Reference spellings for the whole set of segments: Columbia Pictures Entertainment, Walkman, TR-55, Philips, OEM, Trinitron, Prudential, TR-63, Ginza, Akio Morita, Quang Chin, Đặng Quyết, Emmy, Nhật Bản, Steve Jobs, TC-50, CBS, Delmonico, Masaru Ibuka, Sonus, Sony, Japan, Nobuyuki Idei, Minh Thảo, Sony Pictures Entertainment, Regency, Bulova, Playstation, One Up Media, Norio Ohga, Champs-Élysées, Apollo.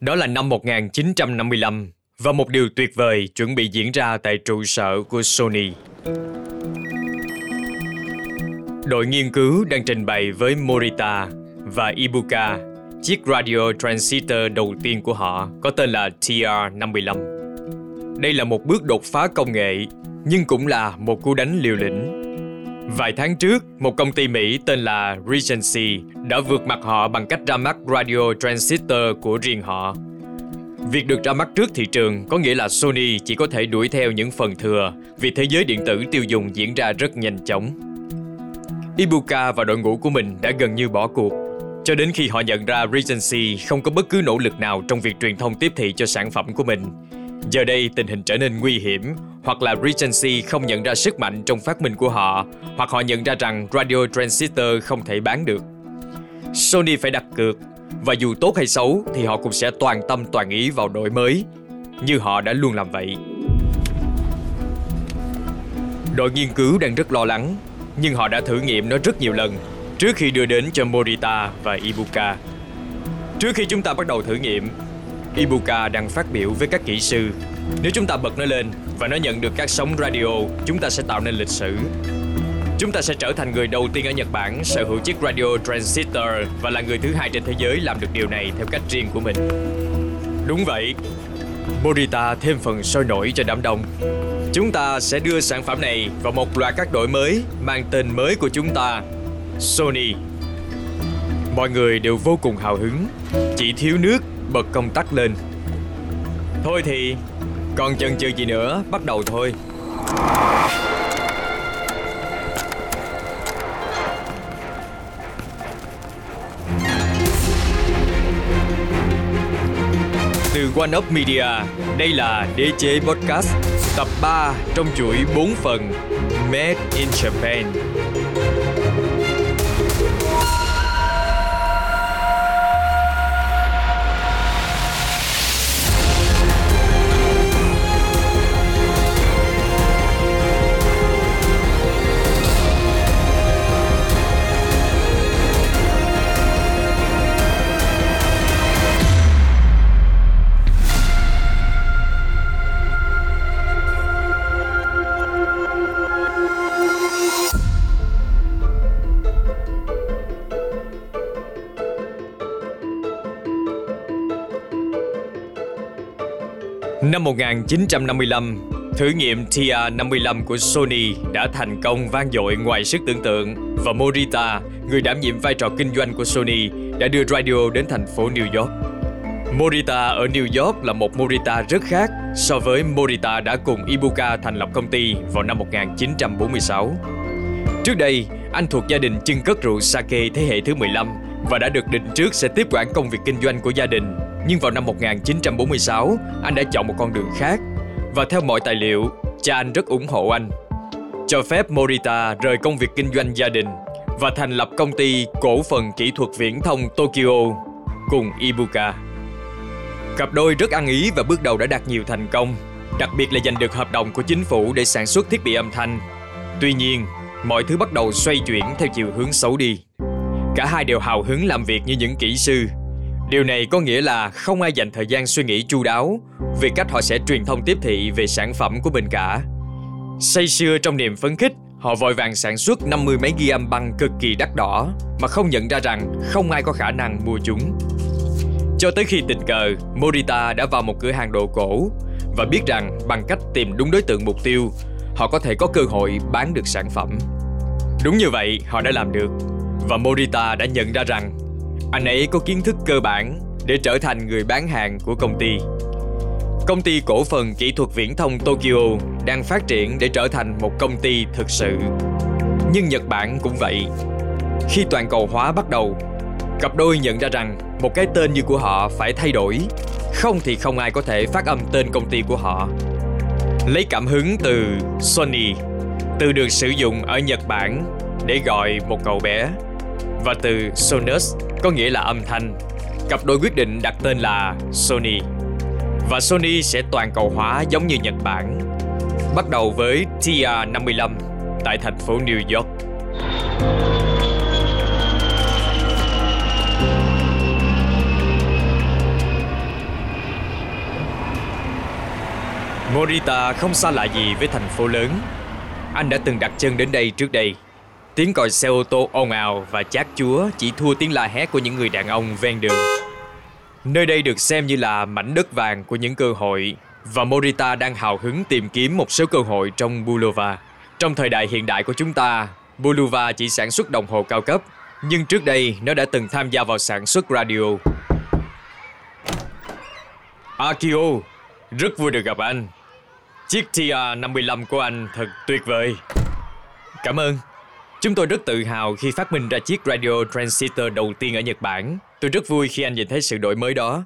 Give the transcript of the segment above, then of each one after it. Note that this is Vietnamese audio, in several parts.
Đó là năm 1955 và một điều tuyệt vời chuẩn bị diễn ra tại trụ sở của Sony. Đội nghiên cứu đang trình bày với Morita và Ibuka chiếc radio transistor đầu tiên của họ có tên là TR-55. Đây là một bước đột phá công nghệ, nhưng cũng là một cú đánh liều lĩnh. Vài tháng trước, một công ty Mỹ tên là Regency đã vượt mặt họ bằng cách ra mắt radio transistor của riêng họ. Việc được ra mắt trước thị trường có nghĩa là Sony chỉ có thể đuổi theo những phần thừa vì thế giới điện tử tiêu dùng diễn ra rất nhanh chóng. Ibuka và đội ngũ của mình đã gần như bỏ cuộc, cho đến khi họ nhận ra Regency không có bất cứ nỗ lực nào trong việc truyền thông tiếp thị cho sản phẩm của mình. Giờ đây tình hình trở nên nguy hiểm, hoặc là Regency không nhận ra sức mạnh trong phát minh của họ, hoặc họ nhận ra rằng radio transistor không thể bán được. Sony phải đặt cược, và dù tốt hay xấu thì họ cũng sẽ toàn tâm toàn ý vào đội mới, như họ đã luôn làm vậy. Đội nghiên cứu đang rất lo lắng, nhưng họ đã thử nghiệm nó rất nhiều lần trước khi đưa đến cho Morita và Ibuka. Trước khi chúng ta bắt đầu thử nghiệm, Ibuka đang phát biểu với các kỹ sư. Nếu chúng ta bật nó lên và nó nhận được các sóng radio, chúng ta sẽ tạo nên lịch sử. Chúng ta sẽ trở thành người đầu tiên ở Nhật Bản sở hữu chiếc radio transistor và là người thứ hai trên thế giới làm được điều này theo cách riêng của mình. Đúng vậy. Morita thêm phần sôi nổi cho đám đông. Chúng ta sẽ đưa sản phẩm này vào một loạt các đội mới mang tên mới của chúng ta, Sony. Mọi người đều vô cùng hào hứng, chỉ thiếu nước bật công tắc lên. Thôi thì, còn chần chừ gì nữa, bắt đầu thôi. Từ One Up Media, đây là Đế chế Podcast, tập 3 trong chuỗi 4 phần Made in Japan. Năm 1955, thử nghiệm TR-55 của Sony đã thành công vang dội ngoài sức tưởng tượng và Morita, người đảm nhiệm vai trò kinh doanh của Sony, đã đưa radio đến thành phố New York. Morita ở New York là một Morita rất khác so với Morita đã cùng Ibuka thành lập công ty vào năm 1946. Trước đây, anh thuộc gia đình chưng cất rượu sake thế hệ thứ 15 và đã được định trước sẽ tiếp quản công việc kinh doanh của gia đình. Nhưng vào năm 1946, anh đã chọn một con đường khác. Và theo mọi tài liệu, cha anh rất ủng hộ anh, cho phép Morita rời công việc kinh doanh gia đình và thành lập công ty cổ phần kỹ thuật viễn thông Tokyo cùng Ibuka. Cặp đôi rất ăn ý và bước đầu đã đạt nhiều thành công, đặc biệt là giành được hợp đồng của chính phủ để sản xuất thiết bị âm thanh. Tuy nhiên, mọi thứ bắt đầu xoay chuyển theo chiều hướng xấu đi. Cả hai đều hào hứng làm việc như những kỹ sư. Điều này có nghĩa là không ai dành thời gian suy nghĩ chu đáo về cách họ sẽ truyền thông tiếp thị về sản phẩm của mình cả. Say sưa trong niềm phấn khích, họ vội vàng sản xuất 50 máy ghi âm băng cực kỳ đắt đỏ mà không nhận ra rằng không ai có khả năng mua chúng. Cho tới khi tình cờ, Morita đã vào một cửa hàng đồ cổ và biết rằng bằng cách tìm đúng đối tượng mục tiêu, họ có thể có cơ hội bán được sản phẩm. Đúng như vậy, họ đã làm được và Morita đã nhận ra rằng anh ấy có kiến thức cơ bản để trở thành người bán hàng của công ty. Công ty cổ phần kỹ thuật viễn thông Tokyo đang phát triển để trở thành một công ty thực sự. Nhưng Nhật Bản cũng vậy. Khi toàn cầu hóa bắt đầu, cặp đôi nhận ra rằng một cái tên như của họ phải thay đổi, không thì không ai có thể phát âm tên công ty của họ. Lấy cảm hứng từ Sony, từ được sử dụng ở Nhật Bản để gọi một cậu bé, và từ Sonus có nghĩa là âm thanh, cặp đôi quyết định đặt tên là Sony. Và Sony sẽ toàn cầu hóa giống như Nhật Bản, bắt đầu với TR-55 tại thành phố New York. Morita không xa lạ gì với thành phố lớn. Anh đã từng đặt chân đến đây trước đây. Tiếng còi xe ô tô ồn ào và chát chúa chỉ thua tiếng la hét của những người đàn ông ven đường. Nơi đây được xem như là mảnh đất vàng của những cơ hội, và Morita đang hào hứng tìm kiếm một số cơ hội trong Bulova. Trong thời đại hiện đại của chúng ta, Bulova chỉ sản xuất đồng hồ cao cấp, nhưng trước đây nó đã từng tham gia vào sản xuất radio. Akio, rất vui được gặp anh. Chiếc TR-55 của anh thật tuyệt vời. Cảm ơn. Chúng tôi rất tự hào khi phát minh ra chiếc radio transistor đầu tiên ở Nhật Bản. Tôi rất vui khi anh nhìn thấy sự đổi mới đó.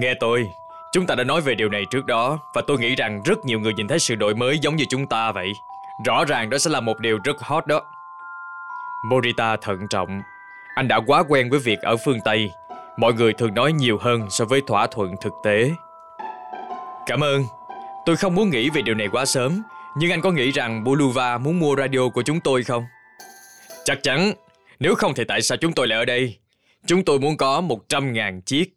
Nghe tôi, chúng ta đã nói về điều này trước đó, và tôi nghĩ rằng rất nhiều người nhìn thấy sự đổi mới giống như chúng ta vậy. Rõ ràng đó sẽ là một điều rất hot đó. Morita thận trọng. Anh đã quá quen với việc ở phương Tây. Mọi người thường nói nhiều hơn so với thỏa thuận thực tế. Cảm ơn. Tôi không muốn nghĩ về điều này quá sớm. Nhưng anh có nghĩ rằng Bulova muốn mua radio của chúng tôi không? Chắc chắn. Nếu không thì tại sao chúng tôi lại ở đây? Chúng tôi muốn có 100.000 chiếc.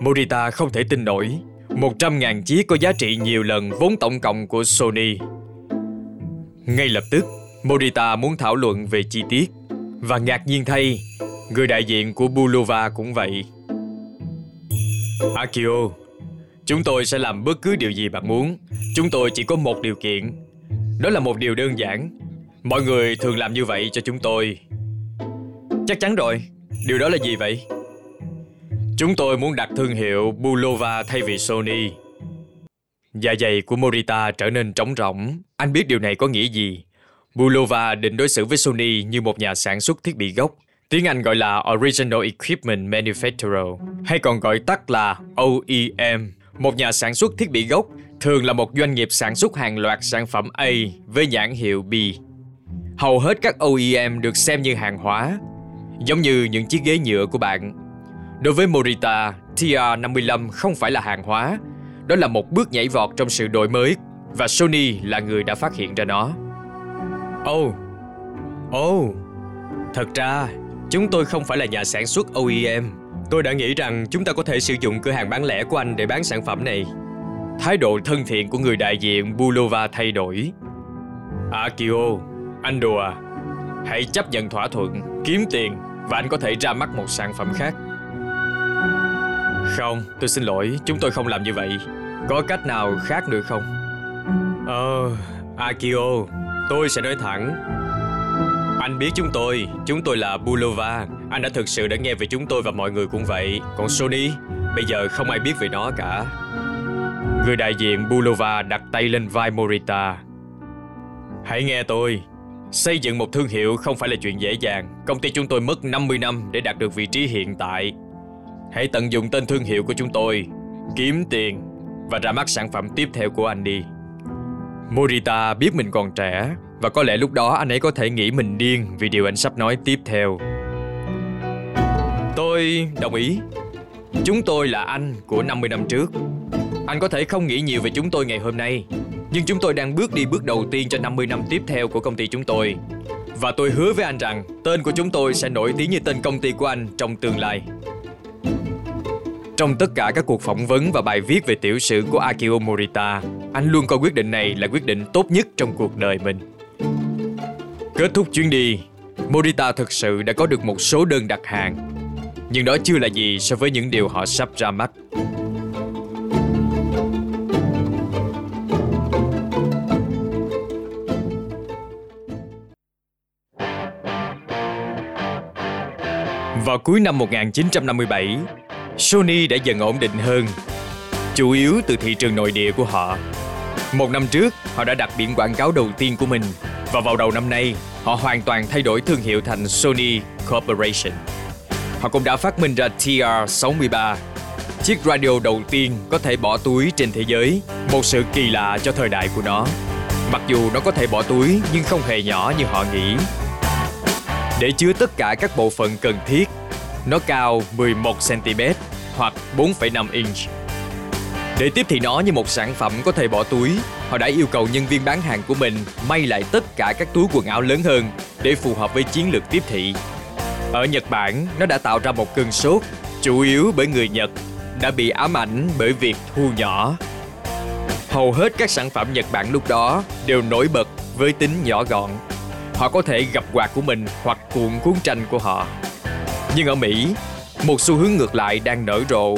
Morita không thể tin nổi. 100.000 chiếc có giá trị nhiều lần vốn tổng cộng của Sony. Ngay lập tức, Morita muốn thảo luận về chi tiết. Và ngạc nhiên thay, người đại diện của Bulova cũng vậy. Akio, chúng tôi sẽ làm bất cứ điều gì bạn muốn. Chúng tôi chỉ có một điều kiện. Đó là một điều đơn giản. Mọi người thường làm như vậy cho chúng tôi. Chắc chắn rồi. Điều đó là gì vậy? Chúng tôi muốn đặt thương hiệu Bulova thay vì Sony. Dạ dày của Morita trở nên trống rỗng. Anh biết điều này có nghĩa gì. Bulova định đối xử với Sony như một nhà sản xuất thiết bị gốc. Tiếng Anh gọi là Original Equipment Manufacturer, hay còn gọi tắt là OEM. Một nhà sản xuất thiết bị gốc thường là một doanh nghiệp sản xuất hàng loạt sản phẩm A với nhãn hiệu B. Hầu hết các OEM được xem như hàng hóa, giống như những chiếc ghế nhựa của bạn. Đối với Morita, TR-55 không phải là hàng hóa. Đó là một bước nhảy vọt trong sự đổi mới, và Sony là người đã phát hiện ra nó. Thật ra, chúng tôi không phải là nhà sản xuất OEM. Tôi đã nghĩ rằng chúng ta có thể sử dụng cửa hàng bán lẻ của anh để bán sản phẩm này. Thái độ thân thiện của người đại diện Bulova thay đổi. Akio, anh đùa. Hãy chấp nhận thỏa thuận, kiếm tiền, và anh có thể ra mắt một sản phẩm khác. Không, tôi xin lỗi, chúng tôi không làm như vậy. Có cách nào khác nữa không? Akio, tôi sẽ nói thẳng. Anh biết chúng tôi là Bulova. Anh đã thực sự đã nghe về chúng tôi và mọi người cũng vậy. Còn Sony, bây giờ không ai biết về nó cả. Người đại diện Bulova đặt tay lên vai Morita. Hãy nghe tôi. Xây dựng một thương hiệu không phải là chuyện dễ dàng. Công ty chúng tôi mất 50 năm để đạt được vị trí hiện tại. Hãy tận dụng tên thương hiệu của chúng tôi, kiếm tiền và ra mắt sản phẩm tiếp theo của anh đi. Morita biết mình còn trẻ, và có lẽ lúc đó anh ấy có thể nghĩ mình điên vì điều anh sắp nói tiếp theo. Tôi đồng ý. Chúng tôi là anh của 50 năm trước. Anh có thể không nghĩ nhiều về chúng tôi ngày hôm nay, nhưng chúng tôi đang bước đi bước đầu tiên cho 50 năm tiếp theo của công ty chúng tôi. Và tôi hứa với anh rằng tên của chúng tôi sẽ nổi tiếng như tên công ty của anh trong tương lai. Trong tất cả các cuộc phỏng vấn và bài viết về tiểu sử của Akio Morita, anh luôn coi quyết định này là quyết định tốt nhất trong cuộc đời mình. Kết thúc chuyến đi, Morita thực sự đã có được một số đơn đặt hàng. Nhưng đó chưa là gì so với những điều họ sắp ra mắt. Vào cuối năm 1957, Sony đã dần ổn định hơn, chủ yếu từ thị trường nội địa của họ. Một năm trước, họ đã đặt biển quảng cáo đầu tiên của mình, và vào đầu năm nay, họ hoàn toàn thay đổi thương hiệu thành Sony Corporation. Họ cũng đã phát minh ra TR-63, chiếc radio đầu tiên có thể bỏ túi trên thế giới, một sự kỳ lạ cho thời đại của nó. Mặc dù nó có thể bỏ túi nhưng không hề nhỏ như họ nghĩ. Để chứa tất cả các bộ phận cần thiết, nó cao 11cm hoặc 4,5 inch. Để tiếp thị nó như một sản phẩm có thể bỏ túi, họ đã yêu cầu nhân viên bán hàng của mình may lại tất cả các túi quần áo lớn hơn để phù hợp với chiến lược tiếp thị. Ở Nhật Bản, nó đã tạo ra một cơn sốt, chủ yếu bởi người Nhật đã bị ám ảnh bởi việc thu nhỏ. Hầu hết các sản phẩm Nhật Bản lúc đó đều nổi bật với tính nhỏ gọn. Họ có thể gập quạt của mình hoặc cuộn tranh của họ. Nhưng ở Mỹ, một xu hướng ngược lại đang nở rộ.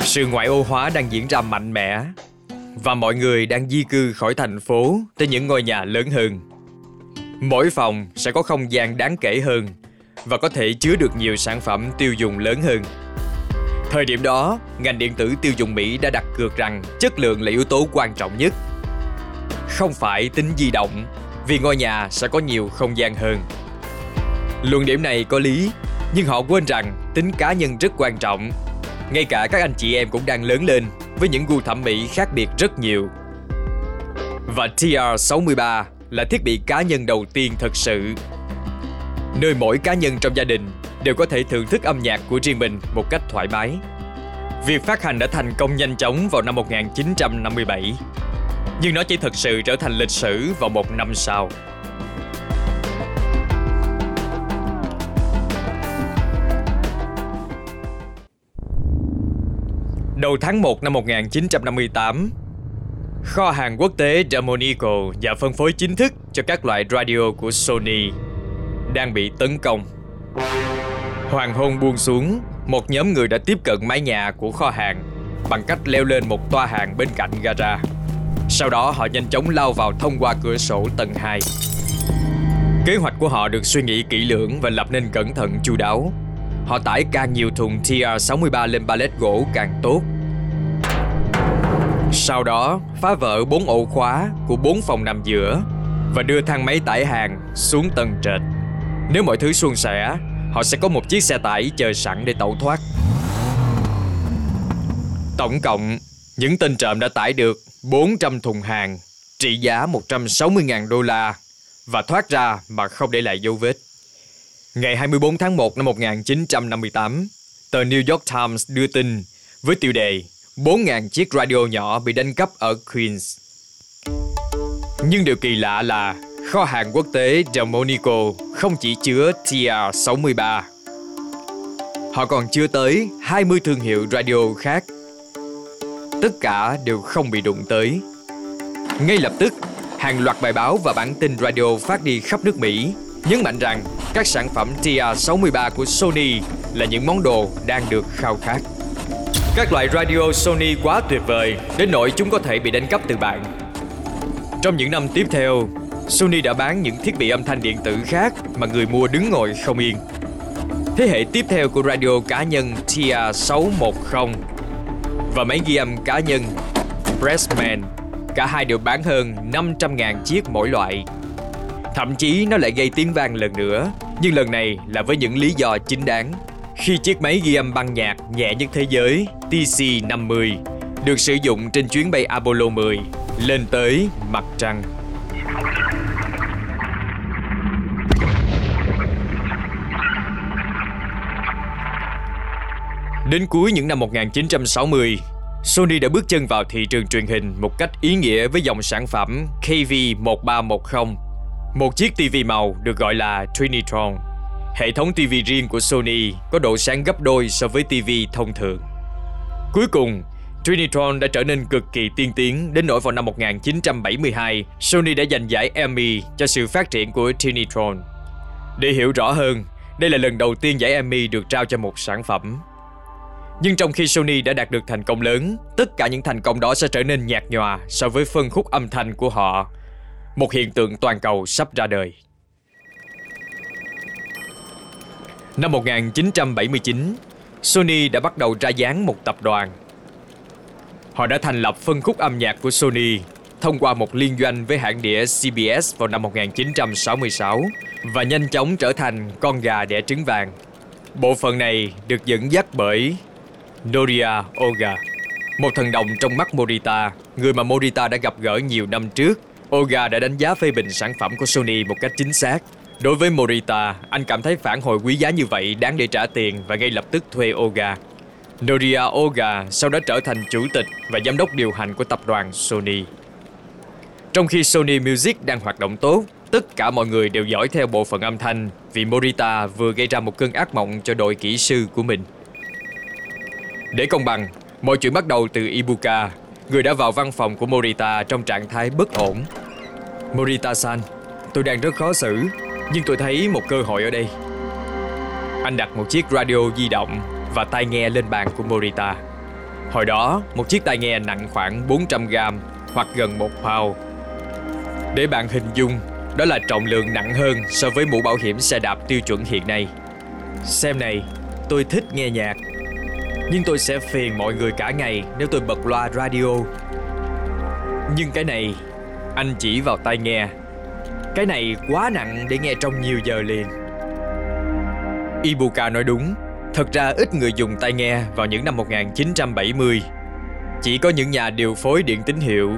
Sự ngoại ô hóa đang diễn ra mạnh mẽ và mọi người đang di cư khỏi thành phố tới những ngôi nhà lớn hơn. Mỗi phòng sẽ có không gian đáng kể hơn và có thể chứa được nhiều sản phẩm tiêu dùng lớn hơn. Thời điểm đó, ngành điện tử tiêu dùng Mỹ đã đặt cược rằng chất lượng là yếu tố quan trọng nhất. Không phải tính di động, vì ngôi nhà sẽ có nhiều không gian hơn. Luận điểm này có lý, nhưng họ quên rằng tính cá nhân rất quan trọng. Ngay cả các anh chị em cũng đang lớn lên với những gu thẩm mỹ khác biệt rất nhiều. Và TR-63 là thiết bị cá nhân đầu tiên thật sự, nơi mỗi cá nhân trong gia đình đều có thể thưởng thức âm nhạc của riêng mình một cách thoải mái. Việc phát hành đã thành công nhanh chóng vào năm 1957, nhưng nó chỉ thực sự trở thành lịch sử vào một năm sau. Đầu tháng 1 năm 1958, kho hàng quốc tế Delmonico và phân phối chính thức cho các loại radio của Sony đang bị tấn công. Hoàng hôn buông xuống, một nhóm người đã tiếp cận mái nhà của kho hàng bằng cách leo lên một toa hàng bên cạnh gara. Sau đó họ nhanh chóng lao vào thông qua cửa sổ tầng 2. Kế hoạch của họ được suy nghĩ kỹ lưỡng và lập nên cẩn thận chu đáo. Họ tải càng nhiều thùng TR-63 lên pallet gỗ càng tốt. Sau đó, phá vỡ 4 ổ khóa của 4 phòng nằm giữa và đưa thang máy tải hàng xuống tầng trệt. Nếu mọi thứ suôn sẻ, họ sẽ có một chiếc xe tải chờ sẵn để tẩu thoát. Tổng cộng, những tên trộm đã tải được 400 thùng hàng trị giá $160,000 và thoát ra mà không để lại dấu vết. Ngày 24 tháng 1 năm 1958, tờ New York Times đưa tin với tiêu đề 4.000 chiếc radio nhỏ bị đánh cắp ở Queens. Nhưng điều kỳ lạ là kho hàng quốc tế Delmonico không chỉ chứa TR-63. Họ còn chứa tới 20 thương hiệu radio khác. Tất cả đều không bị đụng tới. Ngay lập tức, hàng loạt bài báo và bản tin radio phát đi khắp nước Mỹ nhấn mạnh rằng các sản phẩm TR-63 của Sony là những món đồ đang được khao khát. Các loại radio Sony quá tuyệt vời đến nỗi chúng có thể bị đánh cắp từ bạn. Trong những năm tiếp theo, Sony đã bán những thiết bị âm thanh điện tử khác mà người mua đứng ngồi không yên. Thế hệ tiếp theo của radio cá nhân TR-610 và máy ghi âm cá nhân Pressman, cả hai đều bán hơn 500.000 chiếc mỗi loại. Thậm chí nó lại gây tiếng vang lần nữa, nhưng lần này là với những lý do chính đáng. Khi chiếc máy ghi âm băng nhạc nhẹ nhất thế giới TC-50 được sử dụng trên chuyến bay Apollo 10 lên tới mặt trăng. Đến cuối những năm 1960, Sony đã bước chân vào thị trường truyền hình một cách ý nghĩa với dòng sản phẩm KV-1310, một chiếc TV màu được gọi là Trinitron. Hệ thống TV riêng của Sony có độ sáng gấp đôi so với TV thông thường. Cuối cùng, Trinitron đã trở nên cực kỳ tiên tiến đến nỗi vào năm 1972, Sony đã giành giải Emmy cho sự phát triển của Trinitron. Để hiểu rõ hơn, đây là lần đầu tiên giải Emmy được trao cho một sản phẩm. Nhưng trong khi Sony đã đạt được thành công lớn, tất cả những thành công đó sẽ trở nên nhạt nhòa so với phân khúc âm thanh của họ. Một hiện tượng toàn cầu sắp ra đời. Năm 1979, Sony đã bắt đầu ra dáng một tập đoàn. Họ đã thành lập phân khúc âm nhạc của Sony thông qua một liên doanh với hãng đĩa CBS vào năm 1966 và nhanh chóng trở thành con gà đẻ trứng vàng. Bộ phận này được dẫn dắt bởi Norio Ohga, một thần đồng trong mắt Morita, người mà Morita đã gặp gỡ nhiều năm trước. Ohga đã đánh giá phê bình sản phẩm của Sony một cách chính xác. Đối với Morita, anh cảm thấy phản hồi quý giá như vậy đáng để trả tiền và ngay lập tức thuê Ohga. Norio Ohga sau đó trở thành chủ tịch và giám đốc điều hành của tập đoàn Sony. Trong khi Sony Music đang hoạt động tốt, tất cả mọi người đều dõi theo bộ phận âm thanh vì Morita vừa gây ra một cơn ác mộng cho đội kỹ sư của mình. Để công bằng, mọi chuyện bắt đầu từ Ibuka, người đã vào văn phòng của Morita trong trạng thái bất ổn. Morita-san, tôi đang rất khó xử, nhưng tôi thấy một cơ hội ở đây. Anh đặt một chiếc radio di động và tai nghe lên bàn của Morita. Hồi đó, một chiếc tai nghe nặng khoảng 400g hoặc gần 1 pound. Để bạn hình dung, đó là trọng lượng nặng hơn so với mũ bảo hiểm xe đạp tiêu chuẩn hiện nay. Xem này, tôi thích nghe nhạc, nhưng tôi sẽ phiền mọi người cả ngày nếu tôi bật loa radio. Nhưng cái này, anh chỉ vào tai nghe, cái này quá nặng để nghe trong nhiều giờ liền. Ibuka nói đúng, thật ra ít người dùng tai nghe vào những năm 1970. Chỉ có những nhà điều phối điện tín hiệu,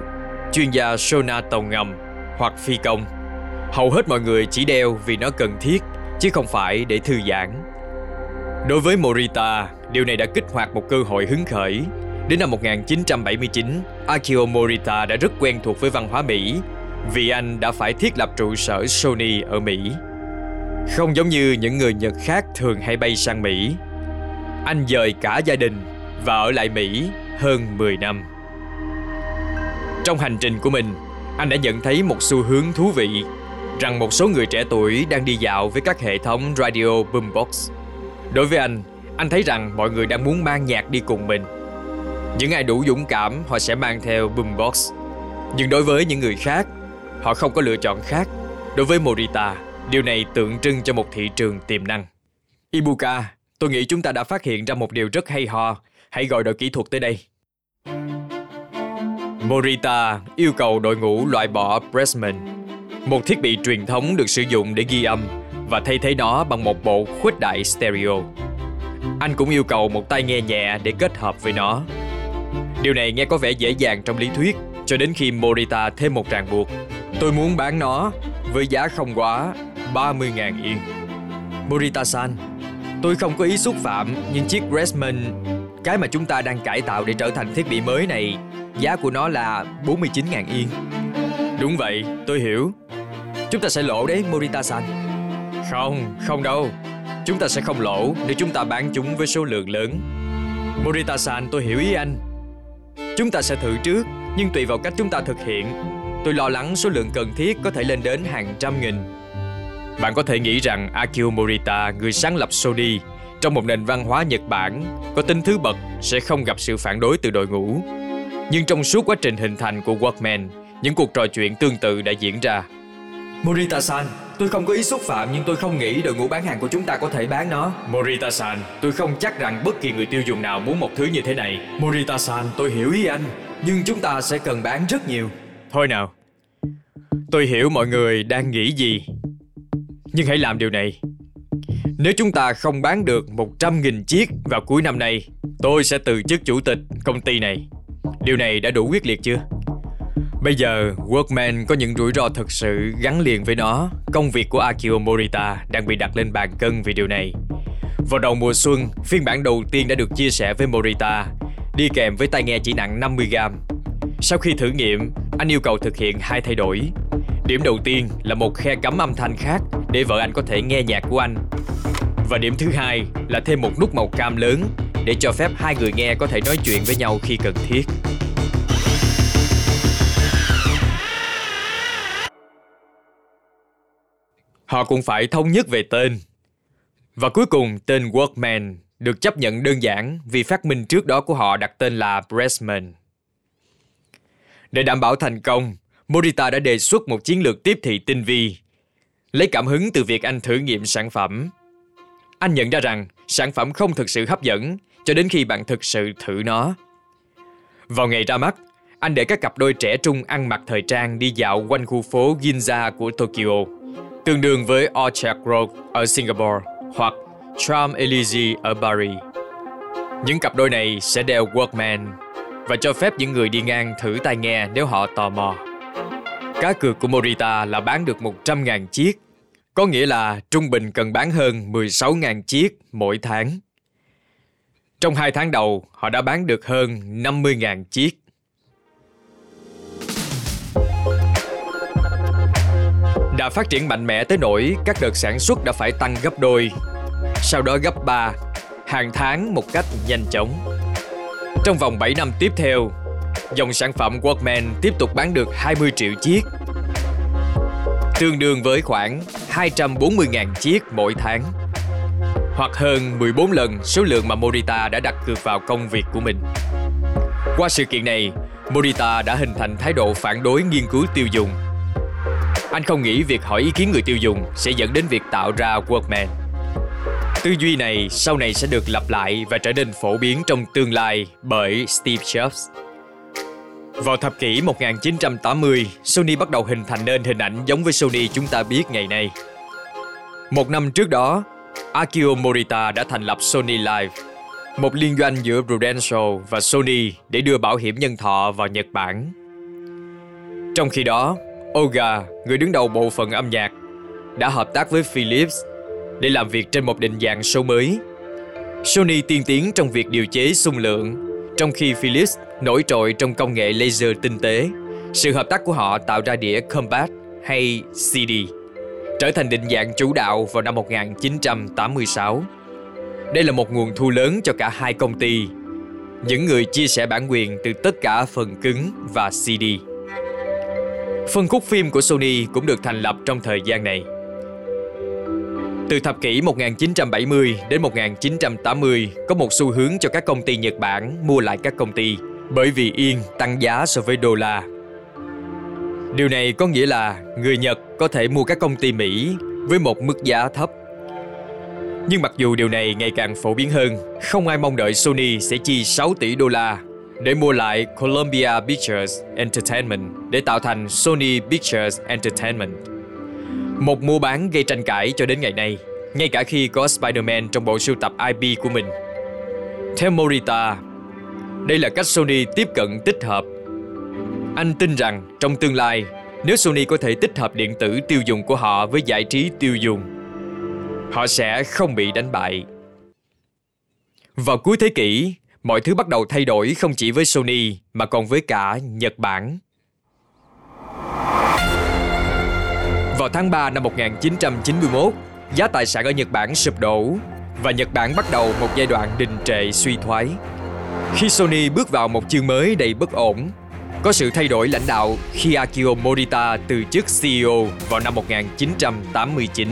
chuyên gia sona tàu ngầm hoặc phi công. Hầu hết mọi người chỉ đeo vì nó cần thiết, chứ không phải để thư giãn. Đối với Morita, điều này đã kích hoạt một cơ hội hứng khởi. Đến năm 1979, Akio Morita đã rất quen thuộc với văn hóa Mỹ, vì anh đã phải thiết lập trụ sở Sony ở Mỹ. Không giống như những người Nhật khác thường hay bay sang Mỹ, anh dời cả gia đình và ở lại Mỹ hơn 10 năm. Trong hành trình của mình, anh đã nhận thấy một xu hướng thú vị, rằng một số người trẻ tuổi đang đi dạo với các hệ thống radio boombox. Đối với anh thấy rằng mọi người đang muốn mang nhạc đi cùng mình. Những ai đủ dũng cảm, họ sẽ mang theo boombox. Nhưng đối với những người khác, họ không có lựa chọn khác. Đối với Morita, điều này tượng trưng cho một thị trường tiềm năng. Ibuka, tôi nghĩ chúng ta đã phát hiện ra một điều rất hay ho. Hãy gọi đội kỹ thuật tới đây. Morita yêu cầu đội ngũ loại bỏ Pressman, một thiết bị truyền thống được sử dụng để ghi âm, và thay thế nó bằng một bộ khuếch đại stereo. Anh cũng yêu cầu một tai nghe nhẹ để kết hợp với nó. Điều này nghe có vẻ dễ dàng trong lý thuyết, cho đến khi Morita thêm một ràng buộc. Tôi muốn bán nó với giá không quá 30.000 yên. Morita-san, tôi không có ý xúc phạm, nhưng chiếc Pressman, cái mà chúng ta đang cải tạo để trở thành thiết bị mới này, giá của nó là 49.000 yên. Đúng vậy, tôi hiểu. Chúng ta sẽ lỗ đấy, Morita-san. Không, không đâu. Chúng ta sẽ không lỗ nếu chúng ta bán chúng với số lượng lớn. Morita-san, tôi hiểu ý anh. Chúng ta sẽ thử trước, nhưng tùy vào cách chúng ta thực hiện. Tôi lo lắng số lượng cần thiết có thể lên đến hàng trăm nghìn. Bạn có thể nghĩ rằng Akio Morita, người sáng lập Sony, trong một nền văn hóa Nhật Bản có tính thứ bậc, sẽ không gặp sự phản đối từ đội ngũ. Nhưng trong suốt quá trình hình thành của Walkman, những cuộc trò chuyện tương tự đã diễn ra. Morita-san, tôi không có ý xúc phạm, nhưng tôi không nghĩ đội ngũ bán hàng của chúng ta có thể bán nó. Morita-san, tôi không chắc rằng bất kỳ người tiêu dùng nào muốn một thứ như thế này. Morita-san, tôi hiểu ý anh, nhưng chúng ta sẽ cần bán rất nhiều. Thôi nào, tôi hiểu mọi người đang nghĩ gì, nhưng hãy làm điều này. Nếu chúng ta không bán được 100.000 chiếc vào cuối năm nay, tôi sẽ từ chức chủ tịch công ty này. Điều này đã đủ quyết liệt chưa? Bây giờ, Walkman có những rủi ro thực sự gắn liền với nó. Công việc của Akio Morita đang bị đặt lên bàn cân vì điều này. Vào đầu mùa xuân, phiên bản đầu tiên đã được chia sẻ với Morita, đi kèm với tai nghe chỉ nặng 50g. Sau khi thử nghiệm, anh yêu cầu thực hiện 2 thay đổi. Điểm đầu tiên là một khe cắm âm thanh khác để vợ anh có thể nghe nhạc của anh. Và điểm thứ hai là thêm một nút màu cam lớn để cho phép hai người nghe có thể nói chuyện với nhau khi cần thiết. Họ cũng phải thống nhất về tên. Và cuối cùng, tên Walkman được chấp nhận đơn giản vì phát minh trước đó của họ đặt tên là Pressman. Để đảm bảo thành công, Morita đã đề xuất một chiến lược tiếp thị tinh vi, lấy cảm hứng từ việc anh thử nghiệm sản phẩm. Anh nhận ra rằng sản phẩm không thực sự hấp dẫn cho đến khi bạn thực sự thử nó. Vào ngày ra mắt, anh để các cặp đôi trẻ trung ăn mặc thời trang đi dạo quanh khu phố Ginza của Tokyo, tương đương với Orchard Road ở Singapore hoặc Champs-Élysées ở Paris. Những cặp đôi này sẽ đeo Walkman và cho phép những người đi ngang thử tai nghe nếu họ tò mò. Cá cược của Morita là bán được 100.000 chiếc, có nghĩa là trung bình cần bán hơn 16.000 chiếc mỗi tháng. Trong 2 tháng đầu, họ đã bán được hơn 50.000 chiếc. Đã phát triển mạnh mẽ tới nỗi các đợt sản xuất đã phải tăng gấp đôi, sau đó gấp 3, hàng tháng một cách nhanh chóng. Trong vòng 7 năm tiếp theo, Dòng sản phẩm Walkman tiếp tục bán được 20 triệu chiếc, tương đương với khoảng 240.000 chiếc mỗi tháng, hoặc hơn 14 lần số lượng mà Morita đã đặt cược vào công việc của mình. Qua sự kiện này, Morita đã hình thành thái độ phản đối nghiên cứu tiêu dùng. Anh không nghĩ việc hỏi ý kiến người tiêu dùng sẽ dẫn đến việc tạo ra Walkman. Tư duy này sau này sẽ được lặp lại và trở nên phổ biến trong tương lai bởi Steve Jobs. Vào thập kỷ 1980, Sony bắt đầu hình thành nên hình ảnh giống với Sony chúng ta biết ngày nay. Một năm trước đó, Akio Morita đã thành lập Sony Life, một liên doanh giữa Prudential và Sony để đưa bảo hiểm nhân thọ vào Nhật Bản. Trong khi đó, Ohga, người đứng đầu bộ phận âm nhạc, đã hợp tác với Philips để làm việc trên một định dạng số mới. Sony tiên tiến trong việc điều chế xung lượng, trong khi Philips nổi trội trong công nghệ laser tinh tế. Sự hợp tác của họ tạo ra đĩa compact hay CD, trở thành định dạng chủ đạo vào năm 1986. Đây là một nguồn thu lớn cho cả hai công ty, những người chia sẻ bản quyền từ tất cả phần cứng và CD. Phân khúc phim của Sony cũng được thành lập trong thời gian này. Từ thập kỷ 1970 đến 1980, có một xu hướng cho các công ty Nhật Bản mua lại các công ty, bởi vì yên tăng giá so với đô la. Điều này có nghĩa là người Nhật có thể mua các công ty Mỹ với một mức giá thấp. Nhưng mặc dù điều này ngày càng phổ biến hơn, không ai mong đợi Sony sẽ chi 6 tỷ đô la để mua lại Columbia Pictures Entertainment để tạo thành Sony Pictures Entertainment. Một mua bán gây tranh cãi cho đến ngày nay, ngay cả khi có Spider-Man trong bộ sưu tập IP của mình. Theo Morita, đây là cách Sony tiếp cận tích hợp. Anh tin rằng trong tương lai, nếu Sony có thể tích hợp điện tử tiêu dùng của họ với giải trí tiêu dùng, họ sẽ không bị đánh bại. Vào cuối thế kỷ, mọi thứ bắt đầu thay đổi không chỉ với Sony mà còn với cả Nhật Bản. Vào tháng 3 năm 1991, giá tài sản ở Nhật Bản sụp đổ và Nhật Bản bắt đầu một giai đoạn đình trệ suy thoái. Khi Sony bước vào một chương mới đầy bất ổn, có sự thay đổi lãnh đạo khi Akio Morita từ chức CEO vào năm 1989,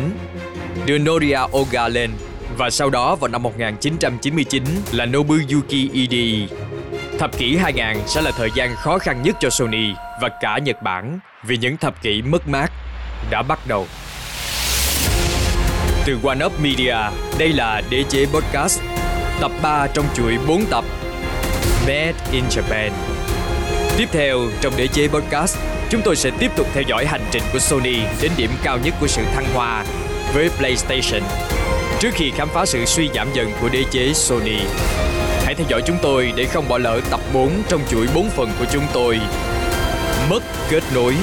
đưa Norio Ohga lên, và sau đó vào năm 1999 là Nobuyuki Idei. Thập kỷ 2000 sẽ là thời gian khó khăn nhất cho Sony và cả Nhật Bản vì những thập kỷ mất mát đã bắt đầu. Từ One Up Media, đây là Đế chế Podcast, tập 3 trong chuỗi 4 tập Made in Japan. Tiếp theo, trong Đế chế Podcast, chúng tôi sẽ tiếp tục theo dõi hành trình của Sony đến điểm cao nhất của sự thăng hoa với PlayStation, trước khi khám phá sự suy giảm dần của đế chế Sony. Hãy theo dõi chúng tôi để không bỏ lỡ tập 4 trong chuỗi 4 phần của chúng tôi, Mất kết nối.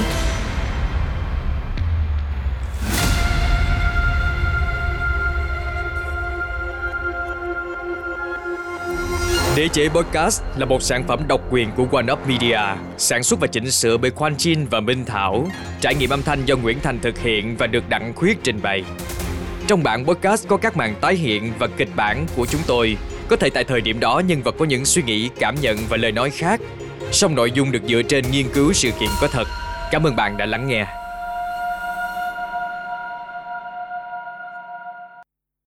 Đế chế Podcast là một sản phẩm độc quyền của One Up Media, sản xuất và chỉnh sửa bởi Quang Chin và Minh Thảo, trải nghiệm âm thanh do Nguyễn Thành thực hiện và được Đặng Quyết trình bày. Trong bản podcast có các màn tái hiện và kịch bản của chúng tôi. Có thể tại thời điểm đó nhân vật có những suy nghĩ, cảm nhận và lời nói khác, song nội dung được dựa trên nghiên cứu sự kiện có thật. Cảm ơn bạn đã lắng nghe.